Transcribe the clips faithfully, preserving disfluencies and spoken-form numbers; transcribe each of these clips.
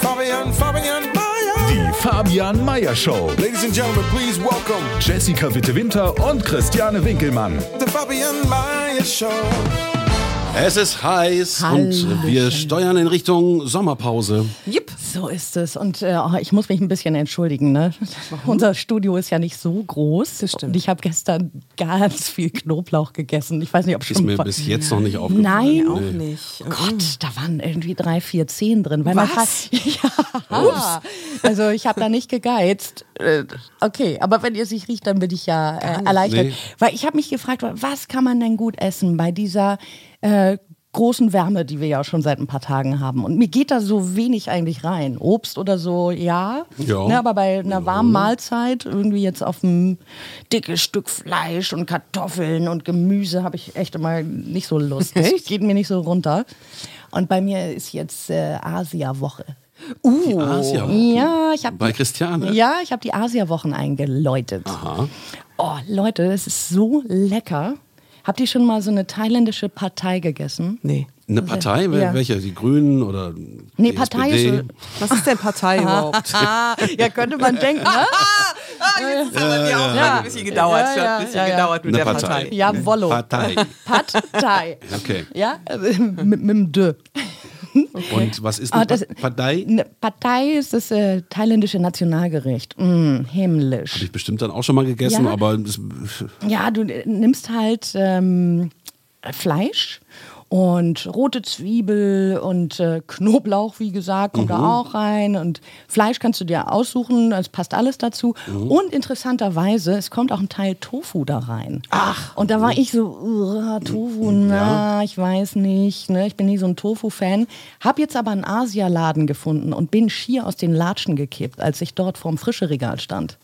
Fabian, Fabian, Fabian Meyer. Die Fabian-Meyer-Show. Ladies and Gentlemen, please welcome Jessica Witte-Winter und Christiane Winkelmann. The Fabian-Meyer-Show. Es ist heiß und wir steuern in Richtung Sommerpause. Yep. So ist es. Und äh, ich muss mich ein bisschen entschuldigen. Ne? Unser Studio ist ja nicht so groß. Das stimmt. Und ich habe gestern ganz viel Knoblauch gegessen. Ich weiß nicht, ob schon... Ist mir bis jetzt noch nicht aufgefallen. Nein, nee. Auch nicht. Oh Gott, da waren irgendwie drei, vier Zehen drin. Weil was? Man hat, ja. Ups. Also ich habe da nicht gegeizt. Okay, aber wenn ihr es nicht riecht, dann bin ich ja äh, erleichtert. Nee. Weil ich habe mich gefragt, was kann man denn gut essen bei dieser... Äh, großen Wärme, die wir ja schon seit ein paar Tagen haben. Und mir geht da so wenig eigentlich rein. Obst oder so, ja. ja. Ne, aber bei einer warmen Mahlzeit, irgendwie jetzt auf ein dickes Stück Fleisch und Kartoffeln und Gemüse, habe ich echt immer nicht so Lust. Das geht mir nicht so runter. Und bei mir ist jetzt äh, Asia-Woche. Uh, die Asia-Wochen. Ja, ich hab bei Christiane. Ja, ich habe die Asia-Wochen eingeläutet. Aha. Oh, Leute, das ist so lecker. Habt ihr schon mal so eine thailändische Partei gegessen? Nee. Eine Partei? Ja. Welche? Die Grünen oder nee, Partei ist... Was ist denn Partei überhaupt? Ja, könnte man denken, ne? Ah, jetzt ist aber ja, auch ja. ein bisschen gedauert. Ja, ja, ein bisschen ja, ja. gedauert mit eine der Partei. Partei. Ja, Wollo. Partei. Partei. Okay. Ja, mit, mit dem Dö. Okay. Und was ist eine ah, Partei? Eine Partei ist das äh, thailändische Nationalgericht. Mm, himmlisch. Habe ich bestimmt dann auch schon mal gegessen, ja. aber... Ja, du nimmst halt ähm, Fleisch und rote Zwiebel und äh, Knoblauch, wie gesagt, kommt mhm. da auch rein. Und Fleisch kannst du dir aussuchen, es passt alles dazu. Mhm. Und interessanterweise, es kommt auch ein Teil Tofu da rein. Ach. Und da war ich so, Tofu, mhm. na, ich weiß nicht, ne? Ich bin nie so ein Tofu-Fan. Hab jetzt aber einen Asialaden gefunden und bin schier aus den Latschen gekippt, als ich dort vorm Frischeregal stand.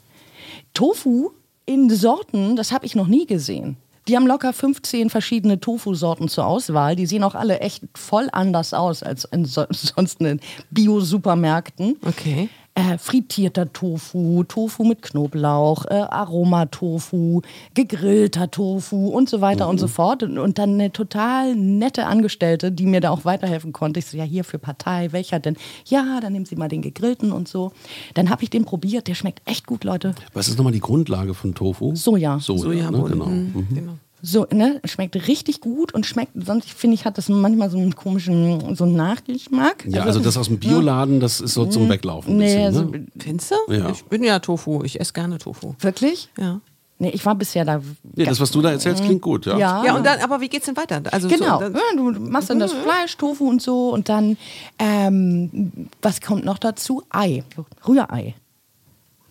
Tofu in Sorten, das habe ich noch nie gesehen. Die haben locker fünfzehn verschiedene Tofu-Sorten zur Auswahl. Die sehen auch alle echt voll anders aus als in so, sonst in Bio-Supermärkten. Okay. Äh, frittierter Tofu, Tofu mit Knoblauch, äh, Aromatofu, gegrillter Tofu und so weiter mhm. und so fort. Und, und dann eine total nette Angestellte, die mir da auch weiterhelfen konnte. Ich so, ja, hier für Partei, welcher denn? Ja, dann nehmen Sie mal den gegrillten und so. Dann habe ich den probiert, der schmeckt echt gut, Leute. Was ist nochmal die Grundlage von Tofu? Soja. Soja, Soja ne? Genau. Mhm. genau. So, ne, schmeckt richtig gut und schmeckt, sonst finde ich, hat das manchmal so einen komischen, so einen Nachgeschmack. Ja, also das aus dem Bioladen, das ist so zum Weglaufen. Nee, bisschen, ne? so, findest du? Ja. Ich bin ja Tofu, ich esse gerne Tofu. Wirklich? Ja. Nee, ich war bisher da... Ja, das, was du da erzählst, klingt gut, ja. Ja, ja und dann, aber wie geht's denn weiter? Also genau, so, dann, ja, du machst dann das Fleisch, Tofu und so und dann, ähm, was kommt noch dazu? Ei, Rührei.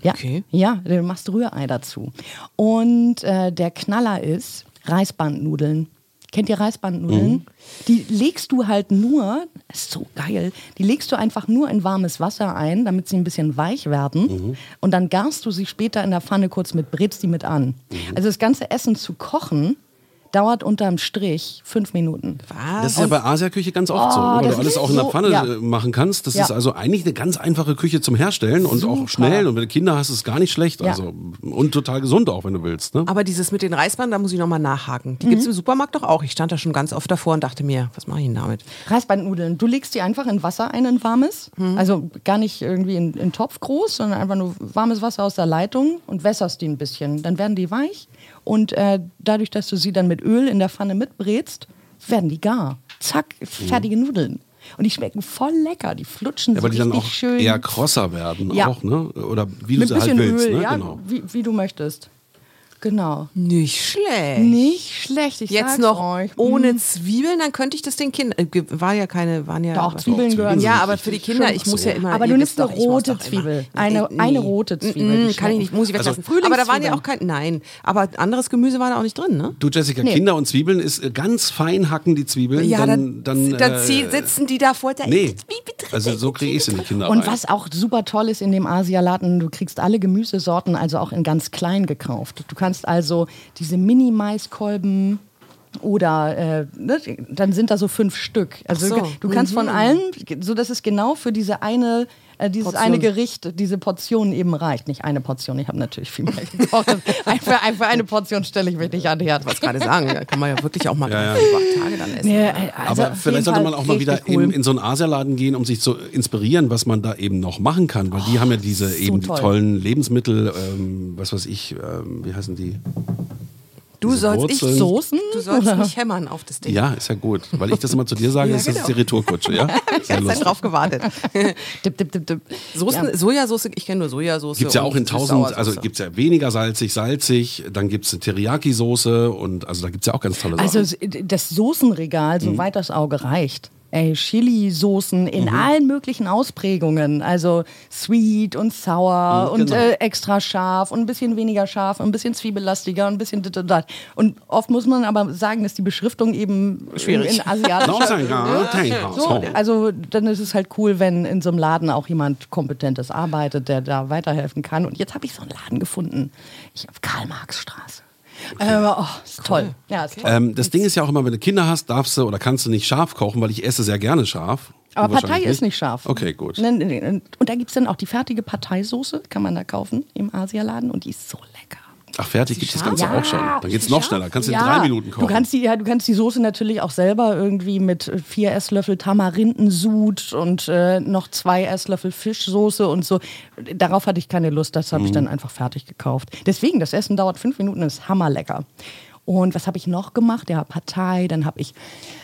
Ja, okay. ja, du machst Rührei dazu. Und äh, der Knaller ist... Reisbandnudeln. Kennt ihr Reisbandnudeln? Mhm. Die legst du halt nur, das ist so geil, die legst du einfach nur in warmes Wasser ein, damit sie ein bisschen weich werden. Mhm. Und dann garst du sie später in der Pfanne kurz mit, brätst die mit an. Mhm. Also das ganze Essen zu kochen, dauert unterm Strich fünf Minuten. Was? Das ist ja bei Asiaküche ganz oft oh, so, weil du alles auch in der Pfanne so, ja. machen kannst. Das ja. ist also eigentlich eine ganz einfache Küche zum Herstellen und Super. Auch schnell. Und wenn du Kinder hast, ist es gar nicht schlecht. Ja. Also, und total gesund auch, wenn du willst. Ne? Aber dieses mit den Reisbahnen, da muss ich nochmal nachhaken. Die mhm. gibt es im Supermarkt doch auch. Ich stand da schon ganz oft davor und dachte mir, was mache ich denn damit? Reisbandnudeln. Du legst die einfach in Wasser ein, in warmes. Mhm. Also gar nicht irgendwie in, in Topf groß, sondern einfach nur warmes Wasser aus der Leitung und wässerst die ein bisschen. Dann werden die weich. Und äh, dadurch, dass du sie dann mit Öl in der Pfanne mitbrätst, werden die gar. Zack, fertige mhm. Nudeln. Und die schmecken voll lecker, die flutschen ja, so richtig schön. Aber die dann auch schön. Eher krosser werden ja. auch, ne? Oder wie mit du sie halt willst, Öl, ne? Ja, genau. wie, wie du möchtest. Genau. Nicht schlecht. Nicht schlecht, ich jetzt noch euch. Ohne Zwiebeln, dann könnte ich das den Kindern, war ja keine, waren ja... Doch, Zwiebeln gehören. Ja, aber für die Kinder, ich muss ja immer... Aber du nimmst eine rote Zwiebel. Eine, nee. eine rote Zwiebel. Mm-mm, kann ich nicht, muss ich weglassen. Also, aber da waren ja auch kein, nein, aber anderes Gemüse war da auch nicht drin, ne? Du Jessica, nee. Kinder und Zwiebeln ist ganz fein hacken die Zwiebeln, ja, dann... Dann, dann äh, sitzen die da vor der... Nee, also so kriege ich es in die Kinder. Und was auch super toll ist in dem Asialaden, du kriegst alle Gemüsesorten, also auch in ganz klein gekauft. Du kannst also diese Mini-Maiskolben oder äh, ne, dann sind da so fünf Stück. Also so. du, du kannst mhm. von allem, so dass es genau für diese eine, äh, dieses Portion. eine Gericht, diese Portion eben reicht. Nicht eine Portion, ich habe natürlich viel mehr gekocht. Einfach, einfach eine Portion stelle ich mich nicht an den Herd. Was gerade sagen, da kann man ja wirklich auch mal ja, ja. Tage dann essen. Nee, also aber vielleicht sollte man auch mal wieder cool. in, in so einen Asialaden gehen, um sich zu inspirieren, was man da eben noch machen kann. Weil oh, die haben ja diese so eben toll. tollen Lebensmittel, ähm, was weiß ich, ähm, wie heißen die? Du sollst nicht soßen, du sollst oder? nicht hämmern auf das Ding. Ja, ist ja gut. Weil ich das immer zu dir sage, ja, ist, genau. das ist die Retourkutsche. Ja? Ich habe ja drauf gewartet. dip, dip, dip, dip. Soßen, ja. Sojasauce, ich kenne nur Sojasauce. Gibt es ja auch in tausend, also gibt es ja weniger salzig, salzig, dann gibt es eine Teriyaki-Soße und also da gibt es ja auch ganz tolle Sachen. Also das Soßenregal, soweit mhm. das Auge reicht. Ey, Chili-Soßen in mhm. allen möglichen Ausprägungen. Also sweet und sour mhm, und genau. äh, extra scharf und ein bisschen weniger scharf und ein bisschen zwiebellastiger und ein bisschen dit und dat. Und oft muss man aber sagen, dass die Beschriftung eben schwierig in asiatischer... so, also dann ist es halt cool, wenn in so einem Laden auch jemand Kompetentes arbeitet, der da weiterhelfen kann. Und jetzt habe ich so einen Laden gefunden. Ich auf Karl-Marx-Straße. Okay. Äh, oh, ist toll. Cool. Ja, ist toll. Ähm, das Ding ist ja auch immer, wenn du Kinder hast, darfst du oder kannst du nicht scharf kochen, weil ich esse sehr gerne scharf. Aber Partei nicht. ist nicht scharf. Okay, gut. Und da gibt es dann auch die fertige Parteisoße, kann man da kaufen im Asialaden und die ist so lecker. Ach, fertig gibt es das Ganze ja, auch schon. Dann geht's noch scharf? schneller. Kannst du ja. in drei Minuten kochen. Du kannst, die, ja, du kannst die Soße natürlich auch selber irgendwie mit vier Esslöffel Tamarindensud und äh, noch zwei Esslöffel Fischsoße und so. Darauf hatte ich keine Lust. Das habe mhm. ich dann einfach fertig gekauft. Deswegen, das Essen dauert fünf Minuten, ist hammerlecker. Und was habe ich noch gemacht? Ja, Pad Thai, dann habe ich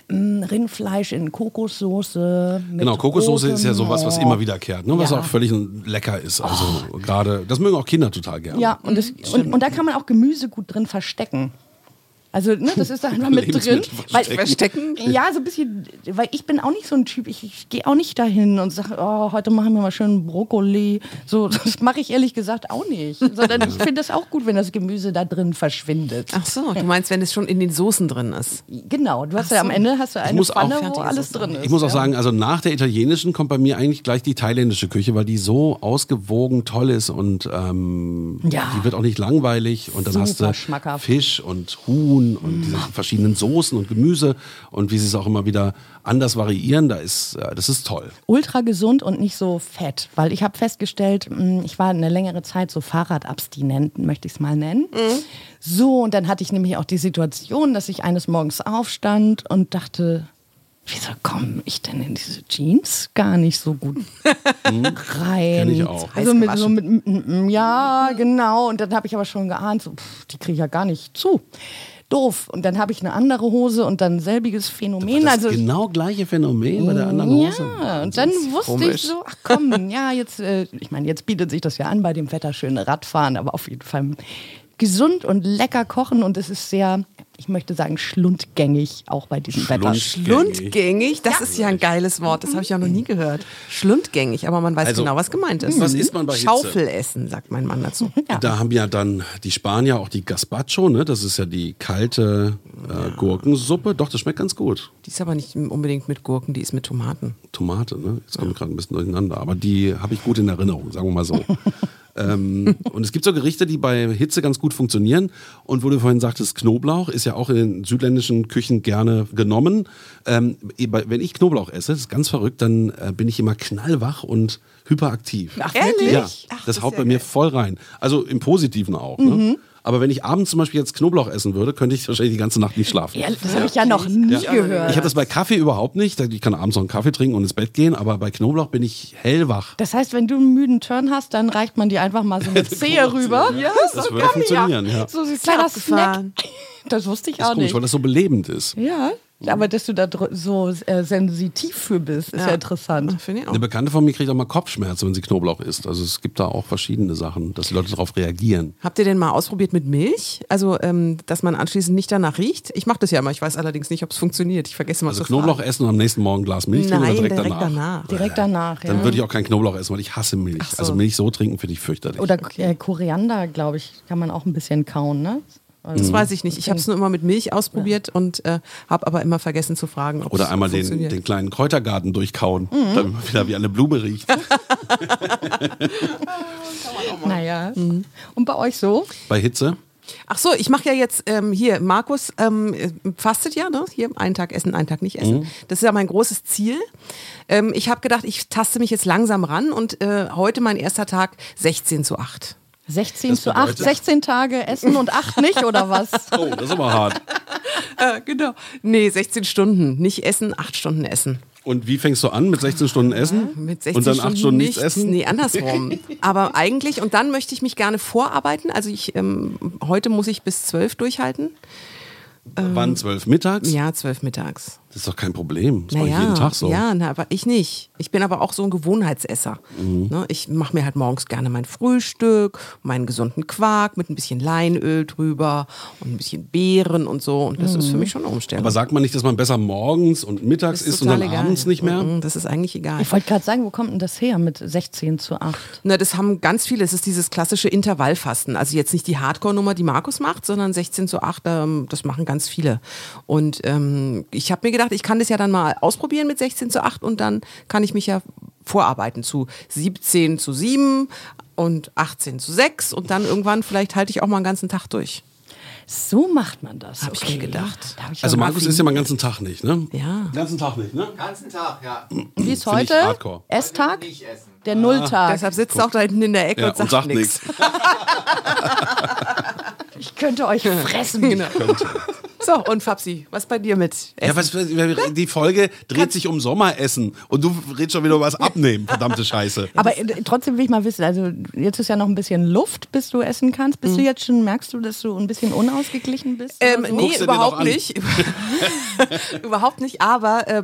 mh, Rindfleisch in Kokossoße. Mit genau, Kokossoße ist ja sowas, was immer wiederkehrt, ne? Was ja. auch völlig lecker ist. Also oh. gerade, das mögen auch Kinder total gerne. Ja, und, das, und, und da kann man auch Gemüse gut drin verstecken. Also, ne, das ist da einfach mit drin. Weil, verstecken? Ja, so ein bisschen, weil ich bin auch nicht so ein Typ, ich, ich gehe auch nicht dahin und sage, oh, heute machen wir mal schön Brokkoli. So, das mache ich ehrlich gesagt auch nicht. Sondern ich finde das auch gut, wenn das Gemüse da drin verschwindet. Ach so, du meinst, wenn es schon in den Soßen drin ist. Genau, du hast so. ja am Ende hast du eine Pfanne, wo alles drin ist. Ich muss auch ja. sagen, also nach der italienischen kommt bei mir eigentlich gleich die thailändische Küche, weil die so ausgewogen toll ist und ähm, ja. die wird auch nicht langweilig. Und dann super hast du Fisch und Huhn und diese verschiedenen Soßen und Gemüse und wie sie es auch immer wieder anders variieren, da ist, das ist toll. Ultra gesund und nicht so fett, weil ich habe festgestellt, ich war eine längere Zeit so Fahrradabstinent, möchte ich es mal nennen. Mhm. So, und dann hatte ich nämlich auch die Situation, dass ich eines Morgens aufstand und dachte, wieso komme ich denn in diese Jeans gar nicht so gut rein? Kenn ich auch. Also mit, so mit, ja, genau. Und dann habe ich aber schon geahnt, so, pff, die kriege ich ja gar nicht zu. Doof. Und dann habe ich eine andere Hose und dann selbiges Phänomen. Das also genau gleiche Phänomen bei der anderen Hose. Ja, und dann wusste komisch. ich so, ach komm, ja, jetzt, äh, ich meine, jetzt bietet sich das ja an bei dem Wetter, schöne Radfahren, aber auf jeden Fall gesund und lecker kochen und es ist sehr, ich möchte sagen, schlundgängig, auch bei diesem Wetter. Schlundgängig? Das ja. ist ja ein geiles Wort, das habe ich ja noch nie gehört. Schlundgängig, aber man weiß also, genau, was gemeint ist. Was isst man bei Hitze? Schaufelessen, sagt mein Mann dazu. Ja. Da haben ja dann die Spanier auch die Gazpacho, ne? Das ist ja die kalte äh, Gurkensuppe. Doch, das schmeckt ganz gut. Die ist aber nicht unbedingt mit Gurken, die ist mit Tomaten. Tomate, ne? Jetzt komme ich gerade ein bisschen durcheinander, aber die habe ich gut in Erinnerung, sagen wir mal so. ähm, und es gibt so Gerichte, die bei Hitze ganz gut funktionieren. Und wo du vorhin sagtest, Knoblauch ist ja auch in den südländischen Küchen gerne genommen. Ähm, wenn ich Knoblauch esse, das ist ganz verrückt, dann äh, bin ich immer knallwach und hyperaktiv. Ach, ehrlich? Ja, Ach, das, das haut bei mir voll rein. Also im Positiven auch, ne? Mhm. Aber wenn ich abends zum Beispiel jetzt Knoblauch essen würde, könnte ich wahrscheinlich die ganze Nacht nicht schlafen. Ja, das habe ich ja noch nie ja. gehört. Ich habe das bei Kaffee überhaupt nicht. Ich kann abends noch einen Kaffee trinken und ins Bett gehen, aber bei Knoblauch bin ich hellwach. Das heißt, wenn du einen müden Turn hast, dann reicht man dir einfach mal so eine Zehe rüber. Ja, das, das würde funktionieren, ja. ja. So ein kleiner Snack. Das wusste ich das auch nicht. Das ist komisch, weil das so belebend ist. Ja. Aber dass du da dr- so äh, sensitiv für bist, ist ja, ja interessant. Finde ich auch. Eine Bekannte von mir kriegt auch mal Kopfschmerzen, wenn sie Knoblauch isst. Also es gibt da auch verschiedene Sachen, dass die Leute darauf reagieren. Habt ihr denn mal ausprobiert mit Milch? Also, ähm, dass man anschließend nicht danach riecht? Ich mache das ja immer, ich weiß allerdings nicht, ob es funktioniert. Ich vergesse mal zu fragen. Also Knoblauch essen und am nächsten Morgen ein Glas Milch trinken oder direkt, direkt danach? danach. Direkt danach, ja. Dann würde ich auch keinen Knoblauch essen, weil ich hasse Milch. So. Also Milch so trinken finde ich fürchterlich. Oder okay. Koriander, glaube ich, kann man auch ein bisschen kauen, ne? Das mhm. weiß ich nicht. Ich habe es nur immer mit Milch ausprobiert ja. und äh, habe aber immer vergessen zu fragen, ob es funktioniert. Oder einmal den, den kleinen Kräutergarten durchkauen, mhm. damit man wieder wie eine Blume riecht. Naja. Mhm. Und bei euch so? Bei Hitze? Ach so, ich mache ja jetzt ähm, hier, Markus ähm, fastet ja, ne? Hier einen Tag essen, einen Tag nicht essen. Mhm. Das ist ja mein großes Ziel. Ähm, ich habe gedacht, ich taste mich jetzt langsam ran und äh, heute mein erster Tag sechzehn zu acht. sechzehn zu acht, sechzehn Tage essen und acht nicht, oder was? Oh, das ist aber hart. äh, genau. Nee, sechzehn Stunden. Nicht essen, acht Stunden essen. Und wie fängst du an? Mit sechzehn Stunden essen? Ja, mit sechzehn und dann acht Stunden nichts, nichts essen? Nee, andersrum. Aber eigentlich, und dann möchte ich mich gerne vorarbeiten. Also ich, ähm, heute muss ich bis zwölf durchhalten. Ähm, Wann? Zwölf mittags? Ja, zwölf mittags. Das ist doch kein Problem. Das mache ich jeden Tag so. Ja, na, aber ich nicht. Ich bin aber auch so ein Gewohnheitsesser. Mhm. Ne, ich mache mir halt morgens gerne mein Frühstück, meinen gesunden Quark mit ein bisschen Leinöl drüber und ein bisschen Beeren und so. Und das mhm. ist für mich schon eine Umstellung. Aber sagt man nicht, dass man besser morgens und mittags isst und dann egal. abends nicht mehr? Mhm, das ist eigentlich egal. Ich wollte gerade sagen, wo kommt denn das her mit sechzehn zu acht? Na, das haben ganz viele. Es ist dieses klassische Intervallfasten. Also jetzt nicht die Hardcore-Nummer, die Markus macht, sondern sechzehn zu acht, ähm, das machen ganz viele. Und ähm, ich habe mir gedacht, ich kann das ja dann mal ausprobieren mit sechzehn zu acht und dann kann ich mich ja vorarbeiten zu siebzehn zu sieben und achtzehn zu sechs und dann irgendwann vielleicht halte ich auch mal einen ganzen Tag durch. So macht man das. Habe okay. ich mir gedacht. Da ich also Markus isst ja mal den ganzen Tag nicht, ne? Ja. Den ganzen Tag nicht, ne? Den ganzen Tag, ja. Wie ist heute? Esstag? Nicht essen. Der ah. Nulltag. Deshalb sitzt er auch da hinten in der Ecke ja, und sagt, und sagt nichts. Ich könnte euch fressen. Genau. Ich könnte. So, und Fabsi, was bei dir mit Essen? Ja, was, die Folge dreht sich um Sommeressen und du redest schon wieder über was abnehmen, verdammte Scheiße. Aber trotzdem will ich mal wissen, also jetzt ist ja noch ein bisschen Luft, bis du essen kannst. Bist mhm. du jetzt schon, merkst du, dass du ein bisschen unausgeglichen bist? Ähm, so? Nee, überhaupt nicht. Überhaupt nicht, aber... Äh,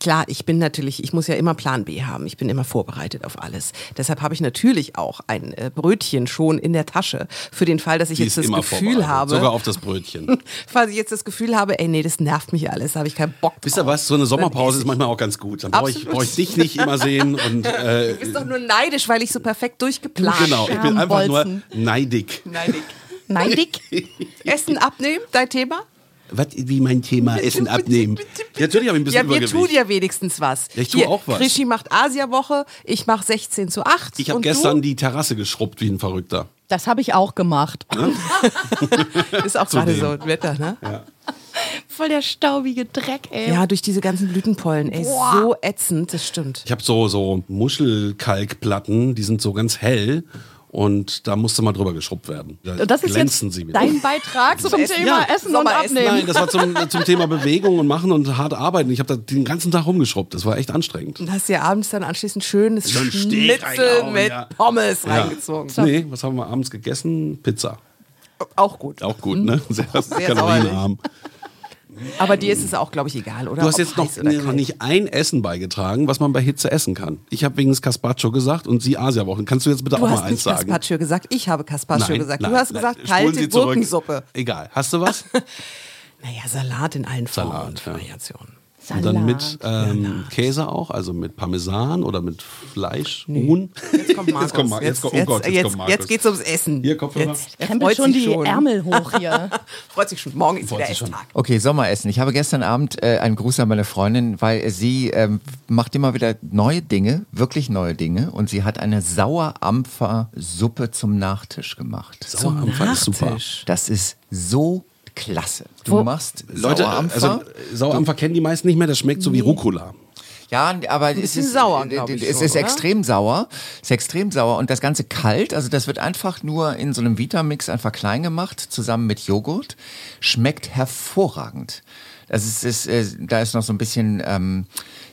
Klar, ich bin natürlich, ich muss ja immer Plan B haben. Ich bin immer vorbereitet auf alles. Deshalb habe ich natürlich auch ein äh, Brötchen schon in der Tasche. Für den Fall, dass ich Die jetzt das Gefühl habe. Sogar auf das Brötchen. Falls ich jetzt das Gefühl habe, ey, nee, das nervt mich alles, da habe ich keinen Bock drauf. Wisst ihr was, so eine Sommerpause ist manchmal auch ganz gut. Dann brauche ich, brauch ich dich nicht immer sehen. Und, äh, du bist doch nur neidisch, weil ich so perfekt durchgeplant bin. Genau, ich bin einfach nur neidig. Neidig. Neidig? Essen abnehmen, dein Thema? Was, wie mein Thema Essen abnehmen. Natürlich habe ich ein bisschen Übergewicht. Ja, wir tun ja wenigstens was. Ja, ich tue auch was. Krischi macht Asia-Woche, ich mache sechzehn zu acht. Ich habe gestern du? die Terrasse geschrubbt wie ein Verrückter. Das habe ich auch gemacht. Ja? Ist auch gerade so ein Wetter, ne? Ja. Voll der staubige Dreck, ey. Ja, durch diese ganzen Blütenpollen, ey. Boah. So ätzend, das stimmt. Ich habe so, so Muschelkalkplatten, die sind so ganz hell. Und da musste mal drüber geschrubbt werden. Da das ist jetzt sie dein Beitrag zum Essen, Thema ja, Essen und Abnehmen. Nein, das war zum, zum Thema Bewegung und Machen und hart arbeiten. Ich habe da den ganzen Tag rumgeschrubbt. Das war echt anstrengend. Und hast dir abends dann anschließend schönes so Schnitzel mit ja. Pommes ja. reingezogen. So. Nee, was haben wir abends gegessen? Pizza. Auch gut. Auch gut, ne? Sehr, sehr kalorienarm. Aber dir ist es auch, glaube ich, egal, oder? Du hast Ob jetzt noch, noch nicht ein Essen beigetragen, was man bei Hitze essen kann. Ich habe wegen des Gazpacho gesagt und Sie Asia-Wochen. Kannst du jetzt bitte du auch mal eins sagen? Du hast nicht Gazpacho gesagt, ich habe Gazpacho nein, gesagt. Nein, du hast nein, gesagt, kalte Gurkensuppe. Egal. Hast du was? Naja, Salat in allen Formen Salat, und ja. Variationen. Salat. Und dann mit ähm, Käse auch, also mit Parmesan oder mit Fleisch. Nee. Jetzt kommt Markus. Jetzt kommt Markus. Jetzt, jetzt, oh Gott, jetzt, jetzt kommt Markus. Jetzt geht's ums Essen. Hier, kommt jetzt krempelt schon die schon. Ärmel hoch hier. Freut sich schon. Morgen ist Freut wieder Esstag. Okay, Sommeressen. Ich habe gestern Abend äh, einen Gruß an meine Freundin, weil sie äh, macht immer wieder neue Dinge, wirklich neue Dinge. Und sie hat eine Sauerampfer-Suppe zum Nachtisch gemacht. Sauerampfer ist super. Das ist so klasse. Du machst Leute, Sauerampfer. Also, Sauerampfer kennen die meisten nicht mehr, das schmeckt so nee. wie Rucola. Ja, aber ein bisschen es ist, sauer, glaube ich. Es so, ist oder? extrem sauer. Es ist extrem sauer und das Ganze kalt. Also das wird einfach nur in so einem Vitamix einfach klein gemacht, zusammen mit Joghurt. Schmeckt hervorragend. Das ist, ist, ist, da ist noch so ein bisschen ähm,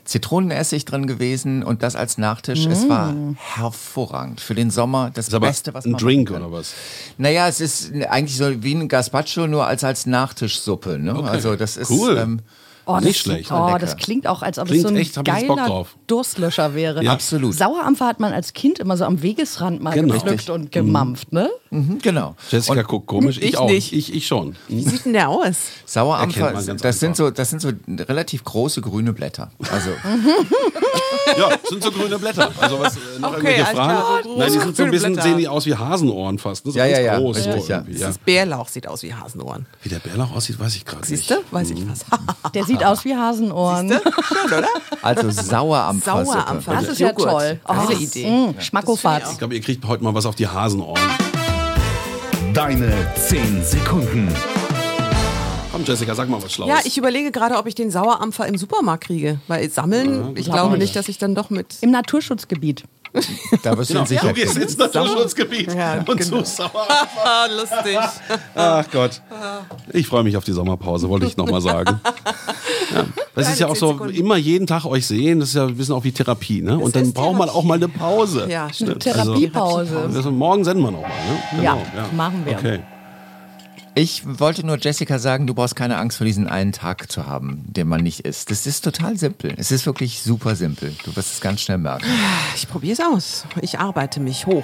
Zitronenessig drin gewesen und das als Nachtisch. Mm. Es war hervorragend. Für den Sommer das ist Beste, was man machen kann. Ein Drink oder was? Naja, es ist eigentlich so wie ein Gazpacho, nur als als Nachtischsuppe. Ne? Okay. Also das ist cool. Ähm, Oh, nicht schlecht. Oh, das klingt auch, als ob klingt es so ein echt, geiler Durstlöscher wäre. Ja, absolut. Sauerampfer hat man als Kind immer so am Wegesrand mal genau. gepflückt und gemampft, ne? Mhm, genau. Jessica und guckt komisch, ich, ich auch. Nicht. Ich, ich schon. Wie sieht denn der aus? Sauerampfer, das einfach. sind so, das sind so relativ große grüne Blätter. Also. Ja, sind so grüne Blätter. Also was, noch okay, irgendwelche Fragen? Nein, die sind so ein bisschen, Blätter. sehen die aus wie Hasenohren fast. Ne? So ja, ja, ja. Groß richtig, so ja. Das Bärlauch sieht aus wie Hasenohren. Wie der Bärlauch aussieht, weiß ich gerade nicht. Siehst du? Weiß ich was. Der sieht aus wie Hasenohren. Schön, oder? Also Sauerampfer. Sauerampfer. Das ist ja toll. Oh, eine Idee. Schmackofatz. Ich glaube, ihr kriegt heute mal was auf die Hasenohren. Deine zehn Sekunden. Komm, Jessica, sag mal was Schlaues. Ja, ich überlege gerade, ob ich den Sauerampfer im Supermarkt kriege. Weil sammeln, ja, ich glaube sammeln. nicht, dass ich dann doch mit... Im Naturschutzgebiet. Da wirst du genau. sicher. Du gehst ins Naturschutzgebiet ja, und genau. suchst Sauerampfer. Lustig. Ach Gott. Ich freue mich auf die Sommerpause, wollte ich nochmal sagen. Ja. Das ja, ist ja auch so, Sekunden. immer jeden Tag euch sehen, das ist ja ein bisschen auch wie Therapie, ne? Das und dann braucht man auch mal eine Pause. Ja, stimmt. Eine Therapiepause. Also, also morgen senden wir nochmal, ne? Genau, ja, ja, machen wir. Okay. Ich wollte nur Jessica sagen, du brauchst keine Angst vor diesen einen Tag zu haben, den man nicht isst. Das ist total simpel. Es ist wirklich super simpel. Du wirst es ganz schnell merken. Ich probiere es aus. Ich arbeite mich hoch.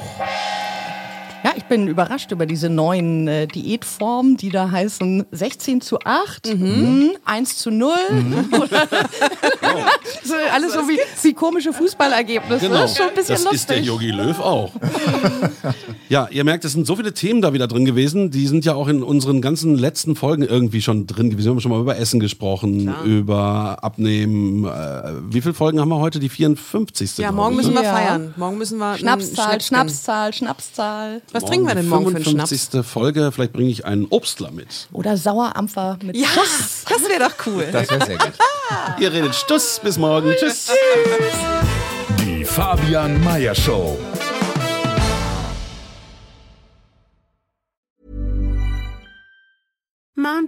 Ja, ich bin überrascht über diese neuen äh, Diätformen, die da heißen sechzehn zu acht, mhm. Mhm. eins zu null. Mhm. so, alles so wie, wie komische Fußballergebnisse. Genau. Das ist schon ein bisschen das lustig. Ist der Jogi Löw auch. Ja, ihr merkt, es sind so viele Themen da wieder drin gewesen. Die sind ja auch in unseren ganzen letzten Folgen irgendwie schon drin gewesen. Wir haben schon mal über Essen gesprochen, Klar. über Abnehmen. Äh, wie viele Folgen haben wir heute? Die vierundfünfzigste Ja, morgen müssen wir ja. feiern. Morgen müssen wir Schnapszahl, Schnapszahl, Schnapszahl. Was morgen trinken wir denn morgen für einen Schnaps? fünfundfünfzigste Folge, vielleicht bringe ich einen Obstler mit. Oder Sauerampfer mit ja, Stuss. Das wäre doch cool. Das wäre sehr gut. Ihr redet Stuss, bis morgen. Tschüss. Tschüss. Die Fabian-Meyer-Show. Mom